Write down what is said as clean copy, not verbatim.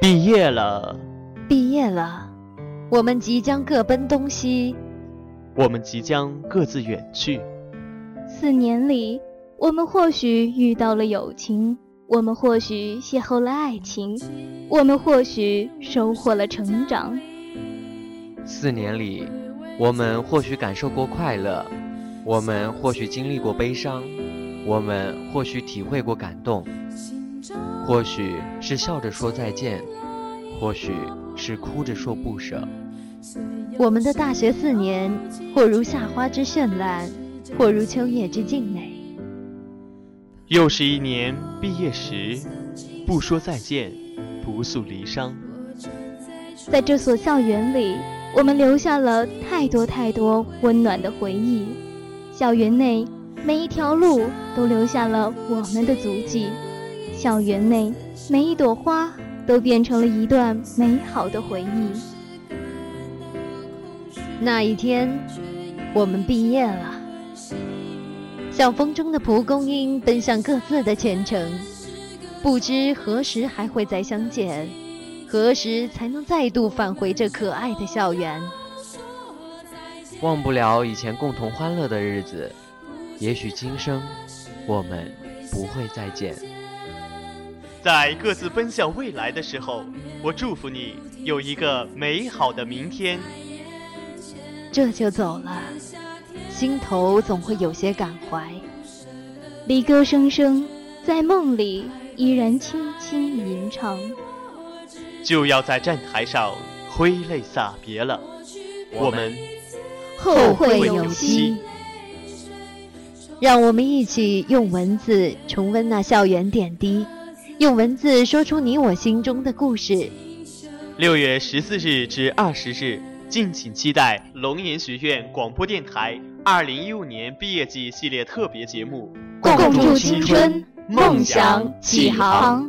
毕业了，毕业了，我们即将各奔东西，我们即将各自远去。4年里，我们或许遇到了友情，我们或许邂逅了爱情，我们或许收获了成长。4年里，我们或许感受过快乐，我们或许经历过悲伤，我们或许体会过感动，或许是笑着说再见，或许是哭着说不舍。我们的大学4年，或如夏花之绚烂，或如秋叶之静美。又是一年毕业时，不说再见，不诉离殇。在这所校园里，我们留下了太多太多温暖的回忆。校园内每一条路都留下了我们的足迹，校园内每一朵花都变成了一段美好的回忆。那一天，我们毕业了，像风中的蒲公英奔向各自的前程，不知何时还会再相见，何时才能再度返回这可爱的校园。忘不了以前共同欢乐的日子，也许今生我们不会再见。在各自奔向未来的时候，我祝福你有一个美好的明天。这就走了，心头总会有些感怀。离歌声声，在梦里依然轻轻吟唱。就要在站台上挥泪洒别了，我们后会有期。让我们一起用文字重温那校园点滴，用文字说出你我心中的故事。6月14日至20日。敬请期待龙岩学院广播电台2015年毕业季系列特别节目《共筑青春，梦想启航》。